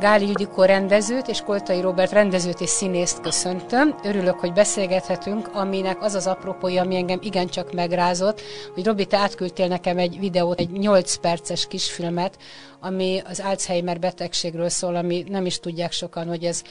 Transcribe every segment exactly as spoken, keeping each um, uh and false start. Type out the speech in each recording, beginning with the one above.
Gaál Ildikó rendezőt és Koltai Róbert rendezőt és színészt köszöntöm. Örülök, hogy beszélgethetünk, aminek az az apropója, ami engem igencsak megrázott, hogy Robi, te átküldtél nekem egy videót, egy nyolc perces kisfilmet, ami az Alzheimer betegségről szól, ami nem is tudják sokan, hogy ez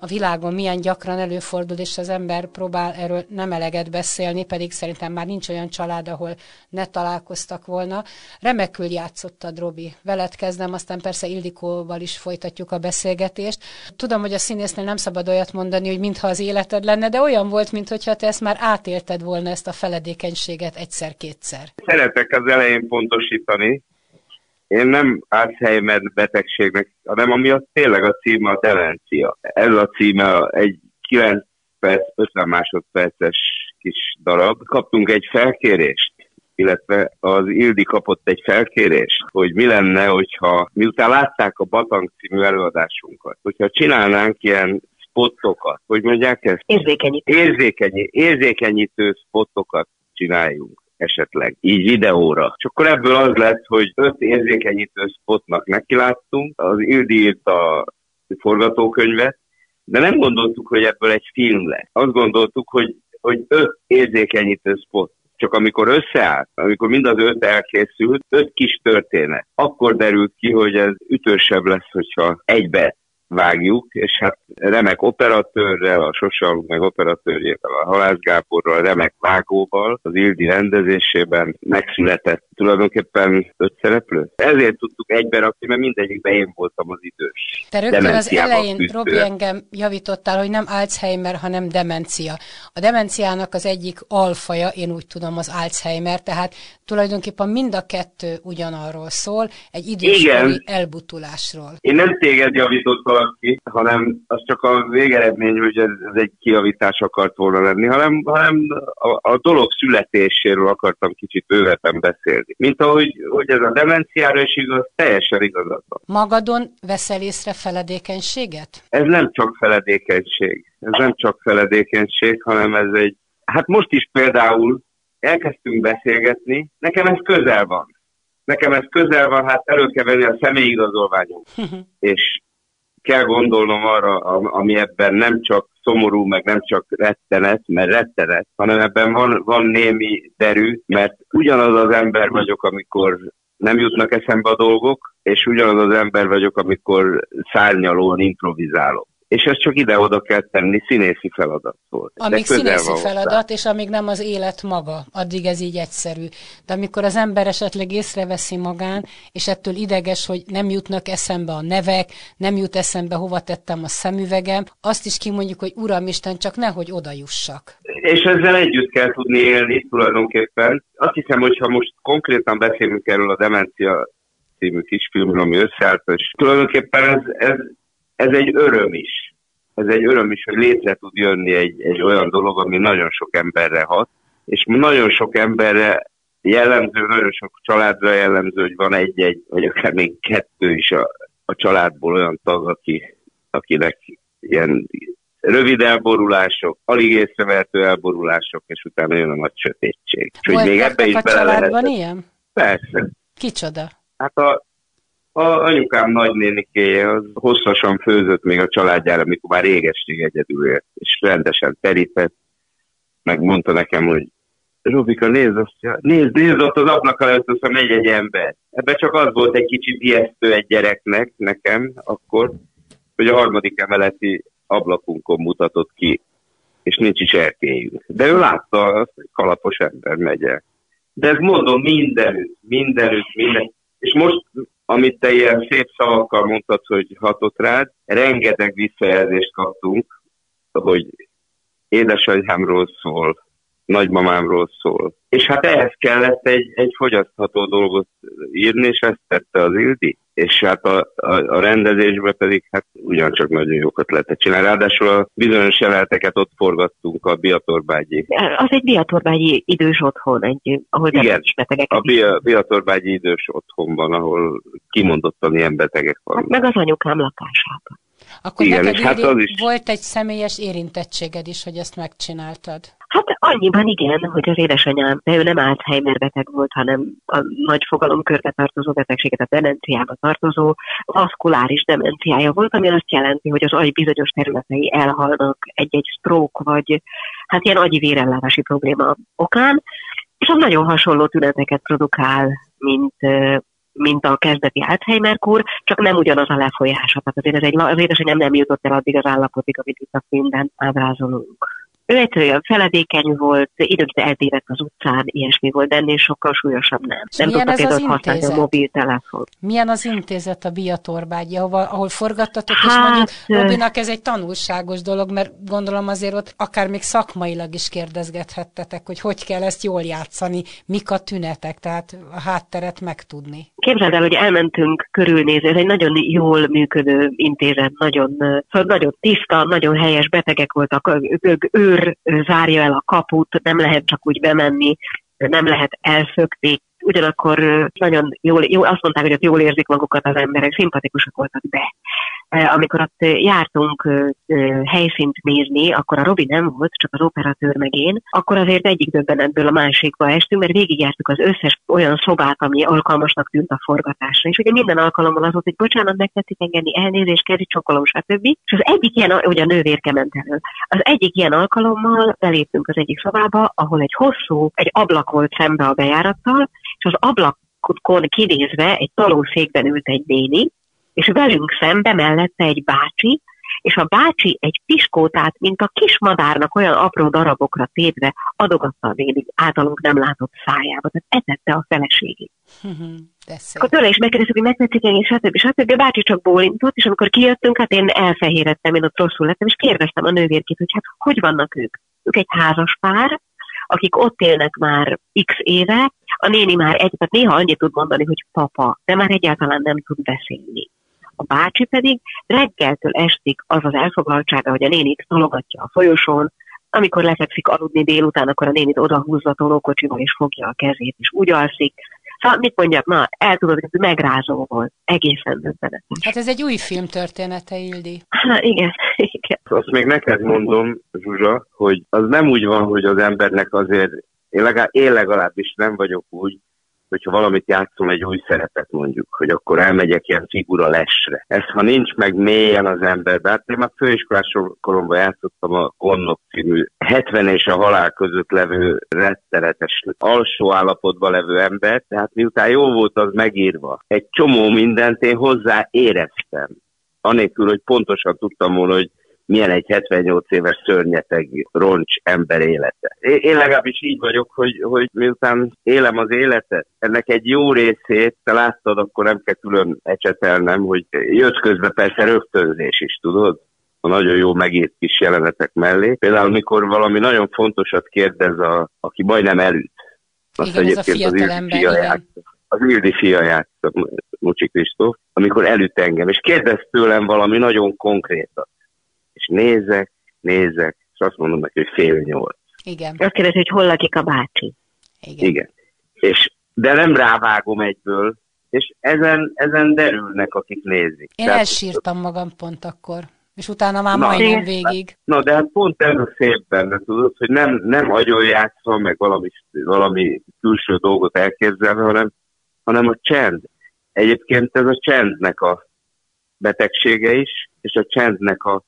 a világon milyen gyakran előfordul, és az ember próbál erről nem eleget beszélni, pedig szerintem már nincs olyan család, ahol ne találkoztak volna. Remekül játszottad, Robi. Veled kezdem, aztán persze Ildikóval is folytatjuk a beszélgetést. Tudom, hogy a színésznél nem szabad olyat mondani, hogy mintha az életed lenne, de olyan volt, mintha te ezt már átélted volna, ezt a feledékenységet egyszer-kétszer. Szeretek az elején pontosítani. Én nem Alzheimer betegségnek, hanem ami az tényleg a címe, a demencia. Ez a címe egy kilenc perc, ötven másodperces kis darab. Kaptunk egy felkérést, illetve az Ildi kapott egy felkérést, hogy mi lenne, hogyha miután látták a Batang című előadásunkat, hogyha csinálnánk ilyen spottokat, hogy mondják ezt? Érzékenyítő. Érzékeny, érzékenyítő spottokat csináljunk esetleg, így videóra. És akkor ebből az lett, hogy öt érzékenyítő spotnak nekiláttunk, az Ildi írt a forgatókönyvet, de nem gondoltuk, hogy ebből egy film lesz. Azt gondoltuk, hogy, hogy öt érzékenyítő spot. Csak amikor összeállt, amikor mind az öt elkészült, öt kis történet, akkor derült ki, hogy ez ütősebb lesz, hogyha egybe vágjuk, és hát remek operatőrrel, a Sosalunk meg operatőrjével, a Halász Gáborral, remek vágóval, az Ildi rendezésében megszületett tulajdonképpen öt szereplő. Ezért tudtuk egybe rakni, mert mindegyikben én voltam az idős. Te rögtön az elején, küzdőre. Robi, engem javítottál, hogy nem Alzheimer, hanem demencia. A demenciának az egyik alfaja, én úgy tudom, az Alzheimer, tehát tulajdonképpen mind a kettő ugyanarról szól, egy időskori elbutulásról. Én nem téged javítottam, Ki, hanem az csak a végeredmény, hogy ez, ez egy kijavítás akart volna lenni, hanem, hanem a, a dolog születéséről akartam kicsit bővebben beszélni. Mint ahogy hogy ez a demenciára is igaz, teljesen igazad van. Magadon veszel észre feledékenységet? Ez nem csak feledékenység. Ez nem csak feledékenység, hanem ez egy... Hát most is például elkezdtünk beszélgetni, nekem ez közel van. Nekem ez közel van, hát elő kell venni a személyigazolványunk. És kell gondolnom arra, ami ebben nem csak szomorú, meg nem csak rettenet, mert rettenet, hanem ebben van, van némi derű, mert ugyanaz az ember vagyok, amikor nem jutnak eszembe a dolgok, és ugyanaz az ember vagyok, amikor szárnyalóan improvizálok. És ezt csak ide-oda kell tenni, színészi feladat volt. Amíg színészi feladat, és amíg nem az élet maga, addig ez így egyszerű. De amikor az ember esetleg észreveszi magán, és ettől ideges, hogy nem jutnak eszembe a nevek, nem jut eszembe, hova tettem a szemüvegem, azt is kimondjuk, hogy Uramisten, csak nehogy oda jussak. És ezzel együtt kell tudni élni tulajdonképpen. Azt hiszem, hogyha most konkrétan beszélünk erről a Demencia című kisfilmről, ami összeállt, és tulajdonképpen ez... ez Ez egy öröm is. Ez egy öröm is, hogy létre tud jönni egy, egy olyan dolog, ami nagyon sok emberre hat, és nagyon sok emberre jellemző, nagyon sok családra jellemző, hogy van egy-egy, vagy akár még kettő is a, a családból olyan tag, aki, akinek ilyen rövid elborulások, alig észrevehető elborulások, és utána jön a nagy sötétség. Volt még ebbe is a családban ilyen? Persze. Kicsoda? Hát a... A anyukám nagynénikéje az hosszasan főzött még a családjára, amikor már régeség egyedül élt, és rendesen terített, megmondta nekem, hogy Robika, nézd azt, nézd, nézd ott az ablak előtt, azt mondja, egy-egy ember. Ebben csak az volt egy kicsit ijesztő egy gyereknek, nekem akkor, hogy a harmadik emeleti ablakunkon mutatott ki, és nincs is erkélyünk. De ő látta azt, hogy kalapos ember megy el. De ezt mondom mindenütt, mindenütt, mindenütt. És most... Amit te ilyen szép szavakkal mondtad, hogy hatott rád, rengeteg visszajelzést kaptunk, hogy édesanyámról szól, nagymamámról szól. És hát ehhez kellett egy, egy fogyasztható dolgot írni, és ezt tette az Ildi. és hát a, a, a rendezésben pedig hát ugyancsak nagyon jókat lehetett csinálni. Ráadásul a bizonyos jeleneteket ott forgattunk a Biatorbágyi. Az egy Biatorbágyi idős otthon, egy, ahol nem is betegek. A bia, Biatorbágyi idős otthonban, ahol kimondottan ilyen betegek vannak. Hát meg az anyukám lakásában. Akkor igen, neked hát az is... volt egy személyes érintettséged is, hogy ezt megcsináltad. Hát annyiban igen, hogy az édesanyám, de ő nem Alzheimer-beteg volt, hanem a nagy fogalomkörbe tartozó betegséget, a demenciába tartozó, vaszkuláris demenciája volt, ami azt jelenti, hogy az agy bizonyos területei elhalnak egy-egy stroke, vagy hát ilyen agyi vérellátási probléma okán, és az nagyon hasonló tüneteket produkál, mint... mint a kezdeti Alzheimer-kór, csak nem ugyanaz a lefolyása. Tehát azért ez egy, az édesanyám nem jutott el addig az állapotig, amit itt a filmben ábrázolunk. Ő egyszerűen feledékeny volt, időt eltévedt az utcán, ilyesmi volt, de ennél sokkal súlyosabb nem. És nem tudta például használni a mobiltelefont. Milyen az intézet a Biatorbágyi, ahol, ahol forgattatok, hát, és mondjuk Robinak ez egy tanulságos dolog, mert gondolom azért ott akár még szakmailag is kérdezgethettetek, hogy hogy kell ezt jól játszani, mik a tünetek, tehát a hátteret megtudni. Képzeld el, hogy elmentünk körülnézni, ez egy nagyon jól működő intézet, nagyon, nagyon tiszta, nagyon helyes betegek voltak, ők zárja el a kaput, nem lehet csak úgy bemenni, nem lehet elszökni. Ugyanakkor nagyon jól, jól, azt mondták, hogy ott jól érzik magukat az emberek, szimpatikusak voltak, de amikor ott jártunk helyszínt nézni, akkor a Robi nem volt, csak az operatőr meg én, akkor azért egyik döbbenetből a másikba estünk, mert végigjártuk az összes olyan szobát, ami alkalmasnak tűnt a forgatásra. És ugye minden alkalommal az volt, hogy bocsánat, meg tetszik engedni, elnézést, kérni, csokkolom, stb. És az egyik ilyen, ugye a nővérke ment elő, az egyik ilyen alkalommal beléptünk az egyik szobába, ahol egy hosszú, egy ablak volt szembe a bejárattal, és az ablakon kinézve egy tolószékben ült egy néni, és velünk szembe mellette egy bácsi, és a bácsi egy piskótát, mint a kis madárnak olyan apró darabokra tépve adogatta a néni általunk nem látott szájába, tehát etette a feleségét. Akkor tőle is megkérdeztük, hogy megtetszik engem, stb. stb. A bácsi csak bólintott, és amikor kijöttünk, hát én elfehérettem, én ott rosszul lettem, és kérdeztem a nővérkét, hogy hát hogy vannak ők? Ők egy házas pár, akik ott élnek már x éve, a néni már egy, tehát néha annyit tud mondani, hogy papa, de már egyáltalán nem tud beszélni. A bácsi pedig reggeltől estig az az elfoglaltsága, hogy a nénit tologatja a folyosón, amikor lefekszik aludni délután, akkor a nénit odahúzza a tolókocsival, és fogja a kezét, és úgy alszik. Szóval mit mondjak, na, el tudod, hogy megrázó volt, egészen döbbenetes. Hát ez egy új film története, Ildi. Hát igen, igen. Azt még neked mondom, Zsuzsa, hogy az nem úgy van, hogy az embernek azért, én, legalább, én legalábbis nem vagyok úgy, hogyha valamit játszom, egy új szerepet mondjuk, hogy akkor elmegyek ilyen figura lesre. Ez, ha nincs meg mélyen az emberben, hát én már főiskolás koromban játszottam a Konnok című hetven és a halál között levő rettenetes, alsó állapotban levő ember, tehát miután jó volt az megírva, egy csomó mindent én hozzá éreztem. Anélkül, hogy pontosan tudtam volna, hogy milyen egy hetvennyolc éves szörnyeteg, roncs ember élete. Én legalábbis így vagyok, hogy, hogy miután élem az életet, ennek egy jó részét, te láttad, akkor nem kell külön ecsetelnem, hogy jött közben persze rögtönzés is, tudod? A nagyon jó megírt kis jelenetek mellé. Például, mikor valami nagyon fontosat kérdez, a, aki majdnem elüt. Azt igen, egyébként ez a fiatal ember. Az Ildi fia játsza, Mucsi Kristóf, amikor elüt engem, és kérdez tőlem valami nagyon konkrétat. És nézek, nézek, és azt mondom neki, hogy fél nyolc. Igen. Azt kérdezi, hogy hol lakik a bácsi. Igen. Igen. És, de nem rávágom egyből, és ezen, ezen derülnek, akik nézik. Én tehát elsírtam magam pont akkor, és utána már na, majdnem én, végig. Na, de hát pont ez a szép benne, tudod, hogy nem, nem agyonjátszva, meg valami, valami külső dolgot elképzelve, hanem, hanem a csend. Egyébként ez a csendnek a betegsége is, és a csendnek a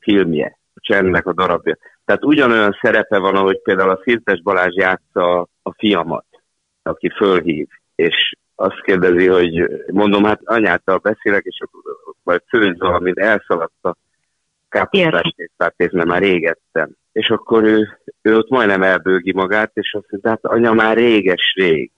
filmje, a csendnek a darabja. Tehát ugyanolyan szerepe van, ahogy például a Szintes Balázs játsza a fiamat, aki fölhív, és azt kérdezi, hogy mondom, hát anyáttal beszélek, és majd főz valamit, elszaladt a káposztástésztát, mert már régettem. És akkor ő, ő ott majdnem elbőgi magát, és azt mondja, hát anya már réges-rég.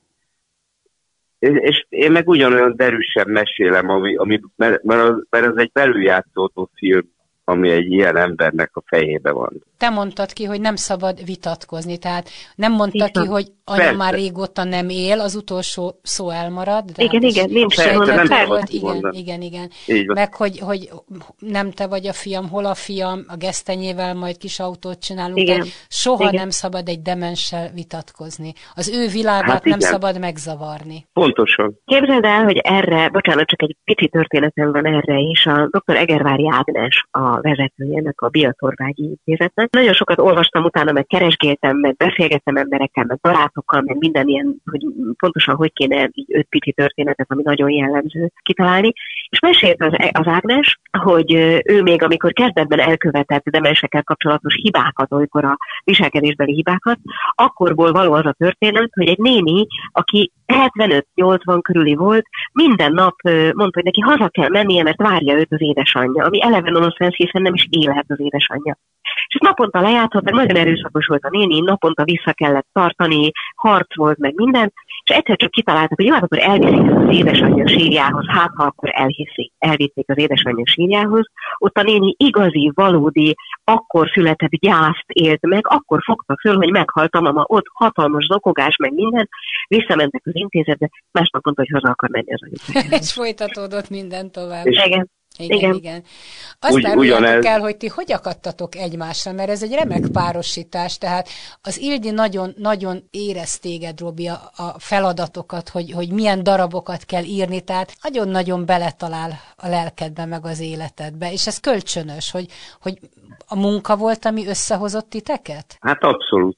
És én meg ugyanolyan derűsen mesélem, ami, ami, mert, az, mert az egy belüljátszódó film, ami egy ilyen embernek a fejébe van. te mondtad ki, hogy nem szabad vitatkozni, tehát nem mondta ki, hogy anya persze. már régóta nem él, az utolsó szó elmarad. De igen, hát igen, nincs persze, nem volt. Igen, igen, igen. Meg, hogy, hogy nem te vagy a fiam, hol a fiam, a gesztenyével majd kis autót csinálunk. Igen. Soha igen. nem szabad egy demenssel vitatkozni. Az ő világát hát nem szabad megzavarni. Pontosan. Képzeld el, hogy erre, bocsánat, csak egy pici történetem van erre is, a doktor Egerváry Ágnes a vezetője ennek a Biatorbágyi intézetnek. Nagyon sokat olvastam utána, meg keresgéltem, meg beszélgettem emberekkel, meg barátokkal, meg minden ilyen, hogy pontosan hogy kéne így öt pici történetet, ami nagyon jellemző, kitalálni. És mesélt az, az Ágnes, hogy ő még amikor kezdetben elkövetett demensekkel kapcsolatos hibákat, olykor a viselkedésbeli hibákat, akkorból való az a történet, hogy egy néni, aki hetvenöt-nyolcvan körüli volt, minden nap mondta, hogy neki haza kell mennie, mert várja őt az édesanyja, ami eleve nonszensz, hiszen nem is élhet az édesanyja. És naponta lejátszott, mert nagyon erőszakos volt a néni, naponta vissza kellett tartani, harc volt, meg minden, és egyszer csak kitaláltak, hogy jó, akkor elviszik az édesanyja sírjához, hát ha akkor elhiszik, elvitték az édesanyja sírjához, ott a néni igazi, valódi, akkor született gyászt élt meg, akkor fogta föl, hogy meghalt a mama, ott hatalmas zokogás, meg minden, visszamentek az intézetbe, másnap mondta, hogy haza akar menni az anyja. És folytatódott minden tovább. Igen. Igen, igen. igen. Aztán úgy kell, hogy ti hogy akadtatok egymásra, mert ez egy remek párosítás, tehát az Ildi nagyon-nagyon érez téged, Robi, a, a feladatokat, hogy, hogy milyen darabokat kell írni, tehát nagyon-nagyon beletalál a lelkedbe, meg az életedbe, és ez kölcsönös, hogy, hogy a munka volt, ami összehozott titeket? Hát abszolút.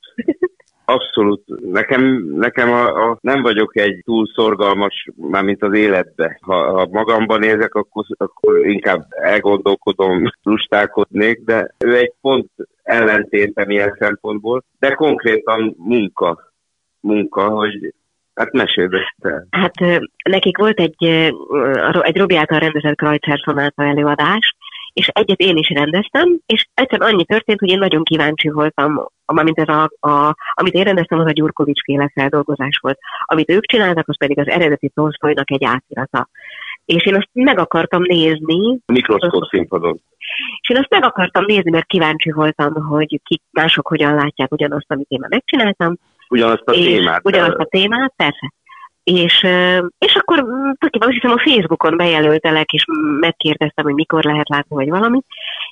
Abszolút. Nekem, nekem a, a, nem vagyok egy túl szorgalmas, mármint az életbe. Ha, ha magamban nézek, akkor, akkor inkább elgondolkodom, lustálkodnék, de ő egy pont ellentétem ilyen szempontból, de konkrétan munka. Munka, hogy hát meséld el. Hát nekik volt egy, egy Robi által rendezett Kreutzer-szonáta előadás, és egyet én is rendeztem, és egyszerűen annyi történt, hogy én nagyon kíváncsi voltam, amint ez a, a, amit én rendeztem, az a Gyurkovicské lesz feldolgozás volt. Amit ők csináltak, az pedig az eredeti Tolsztojnak egy átirata. És én azt meg akartam nézni. Mikroszkóp színpadon. És én azt meg akartam nézni, mert kíváncsi voltam, hogy kik mások hogyan látják ugyanazt, amit én már megcsináltam. Ugyanazt a témát. Ugyanazt a témát, persze. És, és akkor azt hiszem a Facebookon bejelöltelek, és megkérdeztem, hogy mikor lehet látni, vagy valami.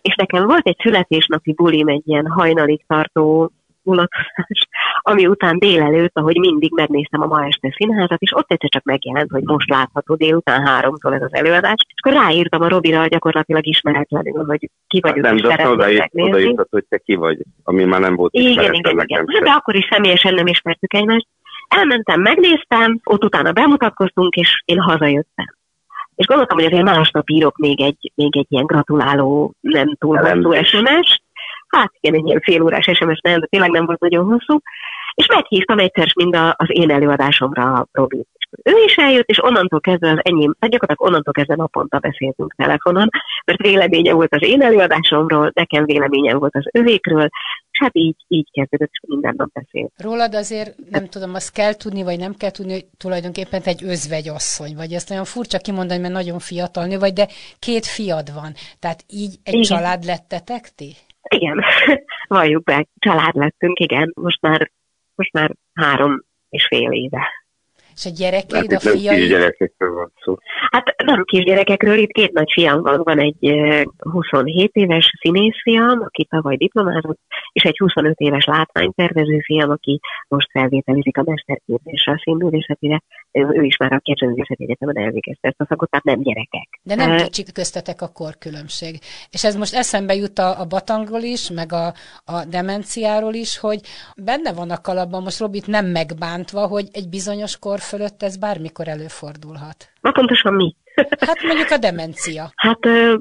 És nekem volt egy születésnapi bulim, egy ilyen hajnalig tartó mulatozás, ami után délelőtt, ahogy mindig megnéztem a ma este színházat, és ott egyszer csak megjelent, hogy most látható délután háromtól ez az előadás. És akkor ráírtam a Robira gyakorlatilag ismeretlenül, hogy ki vagyok, hát nem, és szeretnék megnézni. Oda jutott, hogy te ki vagy, ami már nem volt ismeretlen. Igen, igen, igen. De, de akkor is személyesen nem ismertük egymást. Elmentem, megnéztem, ott utána bemutatkoztunk, és én hazajöttem. És gondoltam, hogy azért másnap írok még egy, még egy ilyen gratuláló, nem túl hosszú es em es-t. Hát igen, egy ilyen fél órás es em es, nem, de tényleg nem volt nagyon hosszú. És meghívtam egyszer mind a, az én előadásomra Robit. Ő is eljött, és onnantól kezdve az enyém, hát gyakorlatilag onnantól kezdve naponta beszéltünk telefonon, mert véleménye volt az én előadásomról, nekem véleményem volt az övékről, és hát így, így kezdődött, és minden nap beszélt. Rólad azért, nem tudom, azt kell tudni, vagy nem kell tudni, hogy tulajdonképpen te egy özvegyasszony vagy. Ezt nagyon furcsa kimondani, mert nagyon fiatal nő vagy, de két fiad van. Tehát így egy igen. család lettetek ti? Igen, valljuk be, család lettünk, igen, most már, most már három és fél éve. És a gyerekeid, hát a fiai? Kisgyerekekről van szó. Hát nem kisgyerekekről, itt két nagy fiam van, van egy huszonhét éves színész fiam, aki tavaly diplomázott, és egy huszonöt éves látványtervező fiam, aki most felvételizik a mesterképzésre, a színművészetére, ő is már a Kercsőművészeti Egyetemen elvégezte ezt a szakot, tehát nem gyerekek. De nem kicsik köztetek a korkülönbség. És ez most eszembe jut a, a Batangról is, meg a, a demenciáról is, hogy benne van a kalapban most Robit nem megbántva, hogy egy bizonyos kor fölött ez bármikor előfordulhat. Na pontosan mi? Hát mondjuk a demencia. Hát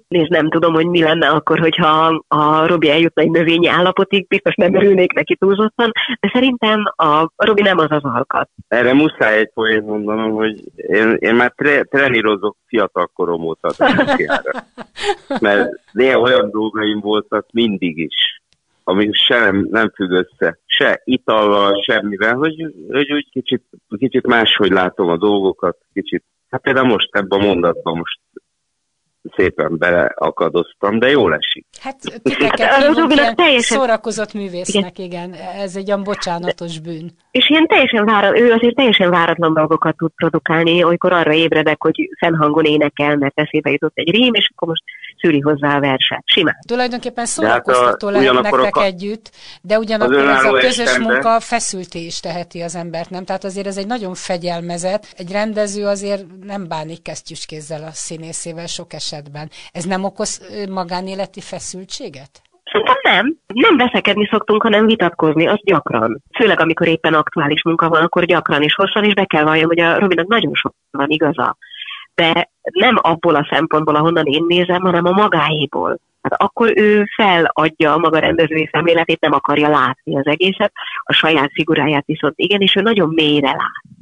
nézd, nem tudom, hogy mi lenne akkor, hogyha a Robi eljutna egy növényi állapotig, biztos nem örülnék neki túlzottan, de szerintem a Robi nem az az alkat. Erre muszáj egy poént mondanom, hogy én, én már tre- trenírozok fiatal korom óta demenciára. Mert néha olyan dolgaim voltak mindig is, amik se nem, nem függ össze. Se itallal, semmivel, hogy, hogy úgy kicsit, kicsit máshogy látom a dolgokat, kicsit. Hát például most ebben a mondatban most szépen beleakadoztam, de jól esik. Hát titeket hívunk ilyen teljesen... szórakozott művésznek, igen. igen, ez egy olyan bocsánatos bűn. És ilyen teljesen várat, ő azért teljesen váratlan dolgokat tud produkálni, olykor arra ébredek, hogy fennhangon énekel, mert eszébe jutott egy rím, és akkor most szűri hozzá a verset. Simán. Tulajdonképpen szórakoztató lehet nektek a... együtt, de ugyanakkor ez a közös estende... munka feszülté is teheti az embert, nem? Tehát azért ez egy nagyon fegyelmezett, egy rendező azért nem bánik kesztyűskézzel a színészével sok esetben. Ez nem okoz magánéleti feszültséget? Szerintem nem. Nem veszekedni szoktunk, hanem vitatkozni, az gyakran. Főleg, amikor éppen aktuális munka van, akkor gyakran és hosszan is be kell valljam, hogy a Robinak nagyon sok van igaza. De nem abból a szempontból, ahonnan én nézem, hanem a magáéból. Hát akkor ő feladja a maga rendezői szemléletét, nem akarja látni az egészet, a saját figuráját viszont igen, és ő nagyon mélyre lát.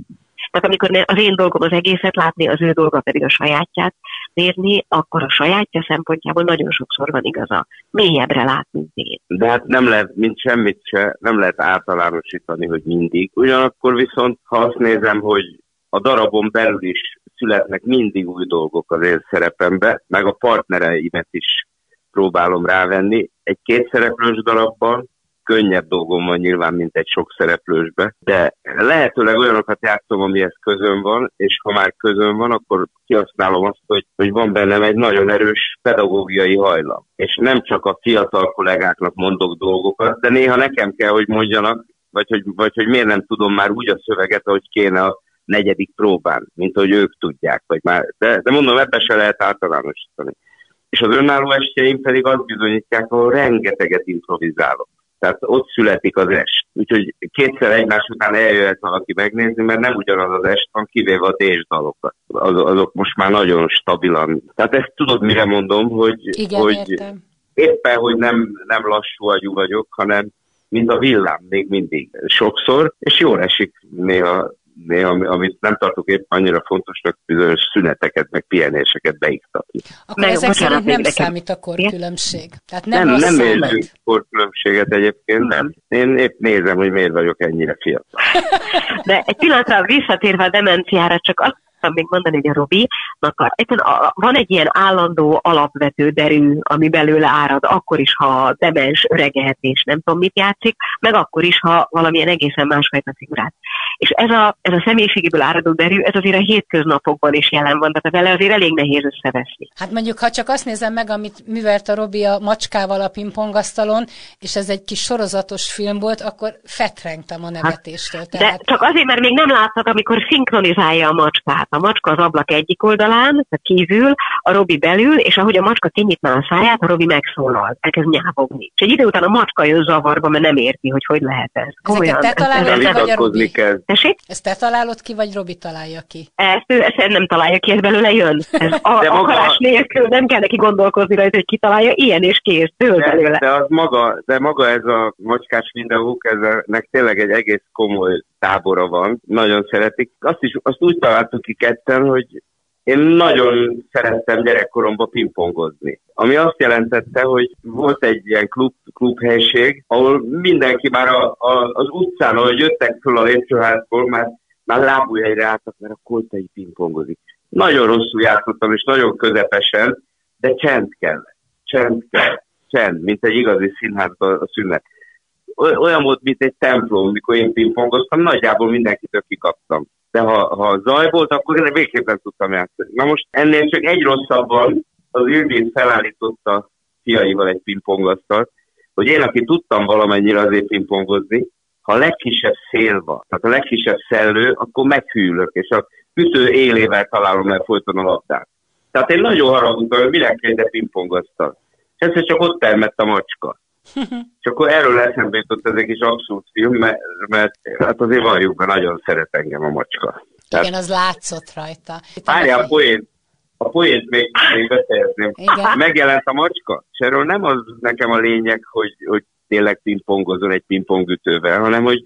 Tehát amikor az én dolgom az egészet látni, az ő dolga pedig a sajátját nézni, akkor a sajátja szempontjából nagyon sokszor van igaza. Mélyebbre lát, mint én. De hát nem lehet, mint semmit se, nem lehet általánosítani, hogy mindig. Ugyanakkor viszont, ha azt nézem, hogy a darabon belül is születnek mindig új dolgok az én szerepembe, meg a partnereimet is próbálom rávenni. Egy kétszereplős darabban könnyebb dolgom van nyilván, mint egy sok szereplősbe, de lehetőleg olyanokat játszom, amihez közön van, és ha már közön van, akkor kihasználom azt, hogy, hogy van bennem egy nagyon erős pedagógiai hajlam. És nem csak a fiatal kollégáknak mondok dolgokat, de néha nekem kell, hogy mondjanak, vagy hogy, vagy hogy miért nem tudom már úgy a szöveget, ahogy kéne a negyedik próbán, mint ahogy ők tudják. Vagy már, de, de mondom, ebbe se lehet általánosítani. És az önálló estjeim pedig azt bizonyítják, ahol rengeteget improvizálok. Tehát ott születik az est. Úgyhogy kétszer egymás után eljöhet valaki megnézni, mert nem ugyanaz az est van, kivéve a désdalokat. Az, azok most már nagyon stabilan. Tehát ezt tudod, mire mondom, hogy, igen, hogy éppen, hogy nem, nem lassú agyú vagyok, hanem mint a villám még mindig sokszor, és jól esik néha, néha amit nem tartok éppen annyira fontosnak, bizonyos szüneteket, meg pihenéseket beiktatni. Akkor meg ezek szerint nem számít a korkülönbség. Tehát nem nem, nem érzünk korkülönbséget egyébként, nem. Én épp nézem, hogy miért vagyok ennyire fiatal. De egy pillanatra visszatérve a demenciára, csak azt tudtam még mondani, hogy a Robinak van egy ilyen állandó alapvető derű, ami belőle árad, akkor is, ha demens, öregehet és nem tudom mit játszik, meg akkor is, ha valamilyen egészen másfajta figurát. És ez a, ez a személyiségéből áradó derű, ez azért a hétköznapokban is jelen van, tehát vele azért elég nehéz összeveszni. Hát mondjuk, ha csak azt nézem meg, amit művelt a Robi a macskával a pingpongasztalon, és ez egy kis sorozatos film volt, akkor fetrengtem a nevetéstől. Tehát... De csak azért, mert még nem láttak, amikor szinkronizálja a macskát. A macska az ablak egyik oldalán, a kívül, a Robi belül, és ahogy a macska kinyitná a száját, a Robi megszólal, elkezd nyávogni. És egy idő után a macska jön zavarba, mert nem érti, hogy hogy lehet ez. Komolyan, te találod, ez vagy a Robi? Tessék? Ezt te találod ki, vagy Robi találja ki? Ezt ő ezt nem találja ki, ez belőle jön. Ez a, de maga... akarás nélkül nem kell neki gondolkozni rajta, hogy kitalálja, ilyen és kész, től belőle. De, az maga, de maga ez a macskás videók, eznek tényleg egy egész komoly tábora van, nagyon szeretik. Azt is azt úgy találtuk ki ketten, hogy én nagyon szerettem gyerekkoromba pingpongozni. Ami azt jelentette, hogy volt egy ilyen klub, klubhelység, ahol mindenki már a, a, az utcán, ahogy jöttek föl a lépcsőházból, már, már lábújhelyre álltak, mert a Koltai pingpongozik. Nagyon rosszul játszottam, és nagyon közepesen, de csend kell. Csend kell. Csend, mint egy igazi színházban a szünet. Olyan volt, mint egy templom, mikor én pingpongoztam, nagyjából mindenkitől kikaptam. De ha, ha zaj volt, akkor én végképpen tudtam játszani. Na most ennél csak egy rosszabban az Ildikó felállította fiaival egy pingpongasztalt, hogy én, aki tudtam valamennyire azért pingpongozni, ha a legkisebb szél van, tehát a legkisebb szellő, akkor meghűlök, és a ütő élével találom le folyton a labdát. Tehát én nagyon haragudtam, hogy minek kell ide pingpongasztal. És egyszer csak ott termett a macska. És akkor erről eszembe jutott ez egy kis abszurd film, mert, mert hát azért valljuk be, nagyon szeret engem a macska. Tehát... Igen, az látszott rajta. Várjál, a poént, a poént még, még befejezném. Megjelent a macska, és erről nem az nekem a lényeg, hogy, hogy tényleg pingpongozol egy pingpongütővel, hanem hogy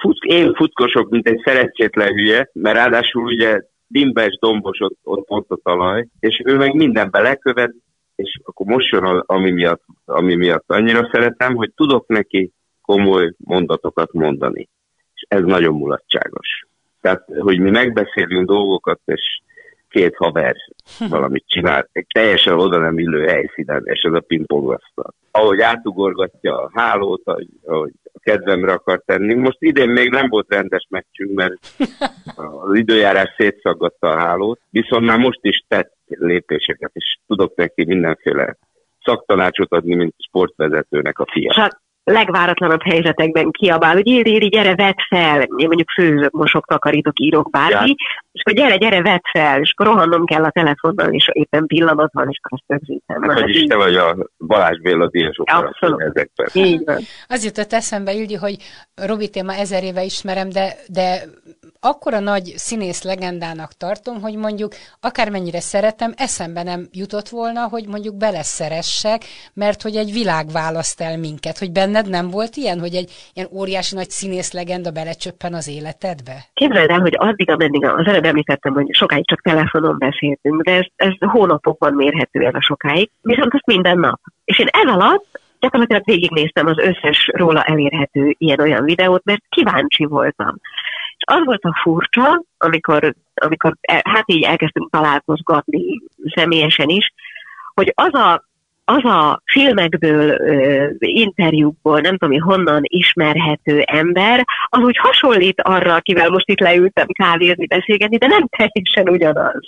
fut, én futkosok, mint egy szerencsétlen hülye, mert ráadásul ugye dimbes, dombos ott, ott pont a talaj, és ő meg minden belekövet, és akkor most jön, ami miatt, ami miatt annyira szeretem, hogy tudok neki komoly mondatokat mondani. És ez nagyon mulatságos. Tehát, hogy mi megbeszélünk dolgokat, és két haver valamit csinál, egy teljesen oda nem illő helyszínen, és ez a pingpongasztal. Ahogy átugorgatja a hálót, ahogy a kedvemre akar tenni. Most idén még nem volt rendes meccsünk, mert az időjárás szétszaggatta a hálót, viszont már most is tett lépéseket, és tudok neki mindenféle szaktanácsot adni, mint sportvezetőnek a fia. Hát legváratlanabb helyzetekben kiabál, hogy éri, éri, gyere, vedd fel, én mondjuk főzök, mosok, takarítok, írok, bármi, és akkor gyere, gyere, vedd fel, és akkor rohannom kell a telefonnal, és éppen pillanat van, és azt rögzítem. Hát, hogy te vagy a Balázs Béla díjas operatőr ezekben. Így van. Az jutott eszembe, Ildi, hogy Robit én már ezer éve ismerem, de, de akkora nagy színész legendának tartom, hogy mondjuk akármennyire szeretem, eszembe nem jutott volna, hogy mondjuk beleszeressek, mert hogy egy világ választ el minket, hogy benned nem volt ilyen, hogy egy ilyen óriási nagy színész legenda belecsöppen az életedbe? Képzeld el, hogy addig, ameddig az előbb említettem, hogy sokáig csak telefonon beszéltünk, de ez, ez hónapokban mérhető ez a sokáig, viszont azt minden nap. És én ez alatt gyakorlatilag végignéztem az összes róla elérhető ilyen-olyan videót, mert kíváncsi voltam. És az volt a furcsa, amikor, amikor hát így elkezdtünk találkozgatni személyesen is, hogy az a az a filmekből, interjúkból, nem tudom, honnan ismerhető ember, az úgy hasonlít arra, akivel most itt leültem kávézni, beszélgetni, de nem teljesen ugyanaz.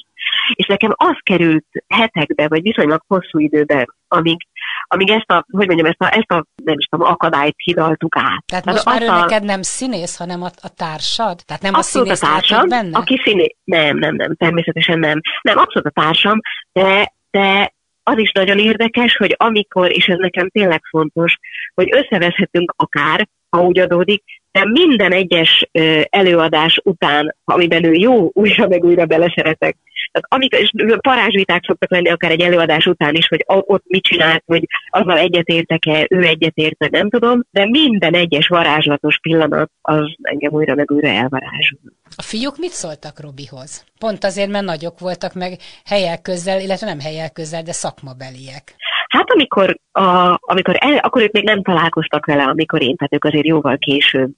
És nekem az került hetekbe, vagy viszonylag hosszú időben, amíg, amíg ezt a, hogy mondjam, ezt a, ezt a nem is tudom, akadályt hidaltuk át. Tehát most már a... neked nem színész, hanem a, a társad? Tehát nem abszolút a színész a benne? Aki színé... Nem, nem, nem, természetesen nem. Nem, abszolút a társam, de, de az is nagyon érdekes, hogy amikor, és ez nekem tényleg fontos, hogy összevezhetünk akár, ha úgy adódik, de minden egyes előadás után, amiben ő jó, újra meg újra beleszeretek. Tehát amikor, és parázsviták szoktak lenni akár egy előadás után is, hogy ott mit csinált, hogy azzal egyetértek-e, ő egyetérte, nem tudom, de minden egyes varázslatos pillanat az engem újra meg újra elvarázsol. A fiúk mit szóltak Robihoz? Pont azért, mert nagyok voltak meg helyek közel, illetve nem helyek közel, de szakmabeliek. Hát amikor, a, amikor el, akkor ők még nem találkoztak vele, amikor én, tehát ők azért jóval később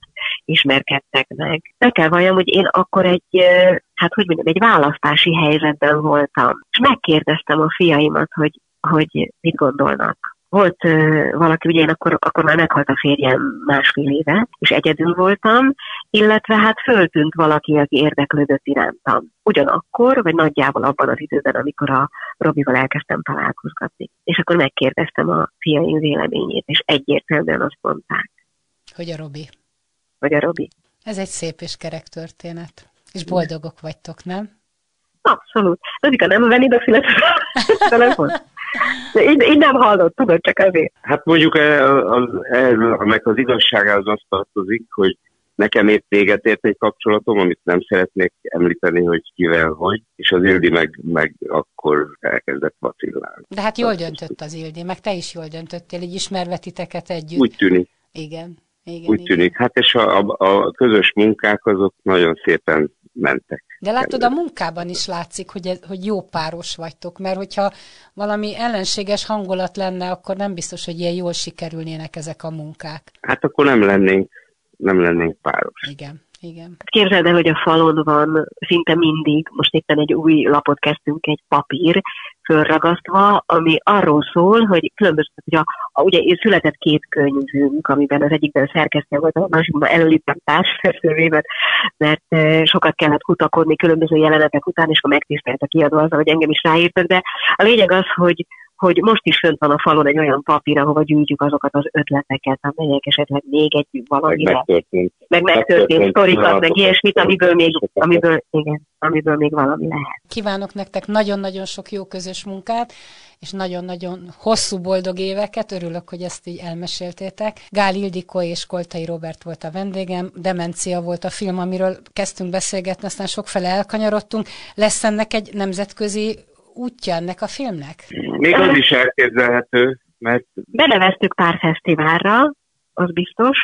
ismerkedtek meg. El kell valljam, hogy én akkor egy, hát hogy mondjam, egy választási helyzetben voltam. És megkérdeztem a fiaimat, hogy, hogy mit gondolnak. Volt uh, valaki, ugye én akkor, akkor már meghalt a férjem másfél éve, és egyedül voltam, illetve hát föltűnt valaki, aki érdeklődött irántam. Ugyanakkor, vagy nagyjából abban az időben, amikor a Robival elkezdtem találkozgatni. És akkor megkérdeztem a fiaim véleményét, és egyértelműen azt mondták. Hogy a Robi. Hogy a Robi. Ez egy szép és kerek történet. És boldogok vagytok, nem? Abszolút. Robika, nem venni a telefon. Én, én nem hallott, tudod, csak azért. Hát mondjuk ennek az igazságához az tartozik, hogy nekem épp véget ért egy kapcsolatom, amit nem szeretnék említeni, hogy kivel vagy, és az Ildi meg, meg akkor elkezdett vacillálni. De hát jól döntött az Ildi, meg te is jól döntöttél, így ismerve titeket együtt. Úgy tűnik. Igen. Igen, Úgy igen. tűnik. Hát és a, a, a közös munkák azok nagyon szépen mentek. De látod, a munkában is látszik, hogy, ez, hogy jó páros vagytok, mert hogyha valami ellenséges hangulat lenne, akkor nem biztos, hogy ilyen jól sikerülnének ezek a munkák. Hát akkor nem lennénk, nem lennénk páros. Igen. Igen. Képzeld el, hogy a falon van szinte mindig, most éppen egy új lapot kezdtünk, egy papír fölragasztva, ami arról szól, hogy különböző, hogy a, a, ugye született két könyvünk, amiben az egyikben szerkesztő volt, a másikban előlítem társszerzővémet, mert e, sokat kellett kutakodni különböző jelenetek után, és akkor megtisztelt a kiadó azzal, hogy engem is ráírtak, de a lényeg az, hogy hogy most is fönt van a falon egy olyan papír, ahova gyűjtjük azokat az ötleteket, amelyek esetleg még egy valamire. Meg megtörtént. Meg megtörtént sztorikat, meg ilyesmit, amiből még, amiből, igen, amiből még valami lehet. Kívánok nektek nagyon-nagyon sok jó közös munkát, és nagyon-nagyon hosszú boldog éveket. Örülök, hogy ezt így elmeséltétek. Gaál Ildikó és Koltai Róbert volt a vendégem. Demencia volt a film, amiről kezdtünk beszélgetni, aztán sokfele elkanyarodtunk. Lesz ennek egy nemzetközi útja ennek a filmnek? Még az is elképzelhető, mert... Beneveztük pár fesztiválra, az biztos.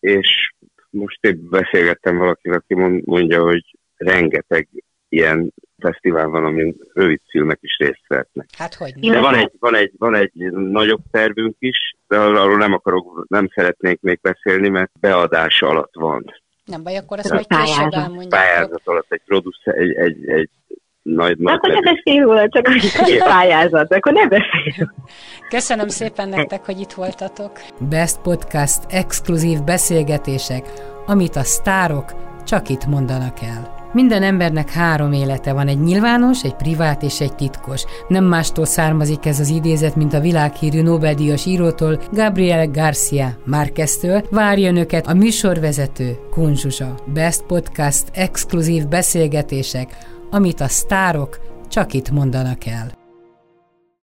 És most épp beszélgettem valakivel, aki mondja, hogy rengeteg ilyen fesztivál van, amin rövid filmek is részt vehetnek. Hát hogy nem. De van egy, van, egy, van egy nagyobb tervünk is, de arról nem akarok, nem szeretnék még beszélni, mert beadása alatt van. Nem baj, akkor ezt majd később elmondjátok. Pályázat alatt egy, producer, egy, egy, egy Nagy, nagy akkor ne beszélj róla, csak egy pályázat, akkor ne beszélj róla. Köszönöm szépen nektek, hogy itt voltatok. Best Podcast exkluzív beszélgetések, amit a sztárok csak itt mondanak el. Minden embernek három élete van, egy nyilvános, egy privát és egy titkos. Nem mástól származik ez az idézet, mint a világhírű Nobel-díjas írótól, Gabriel García Márqueztől. Várja önöket a műsorvezető, Kun Zsuzsa. Best Podcast exkluzív beszélgetések, amit a sztárok csak itt mondanak el.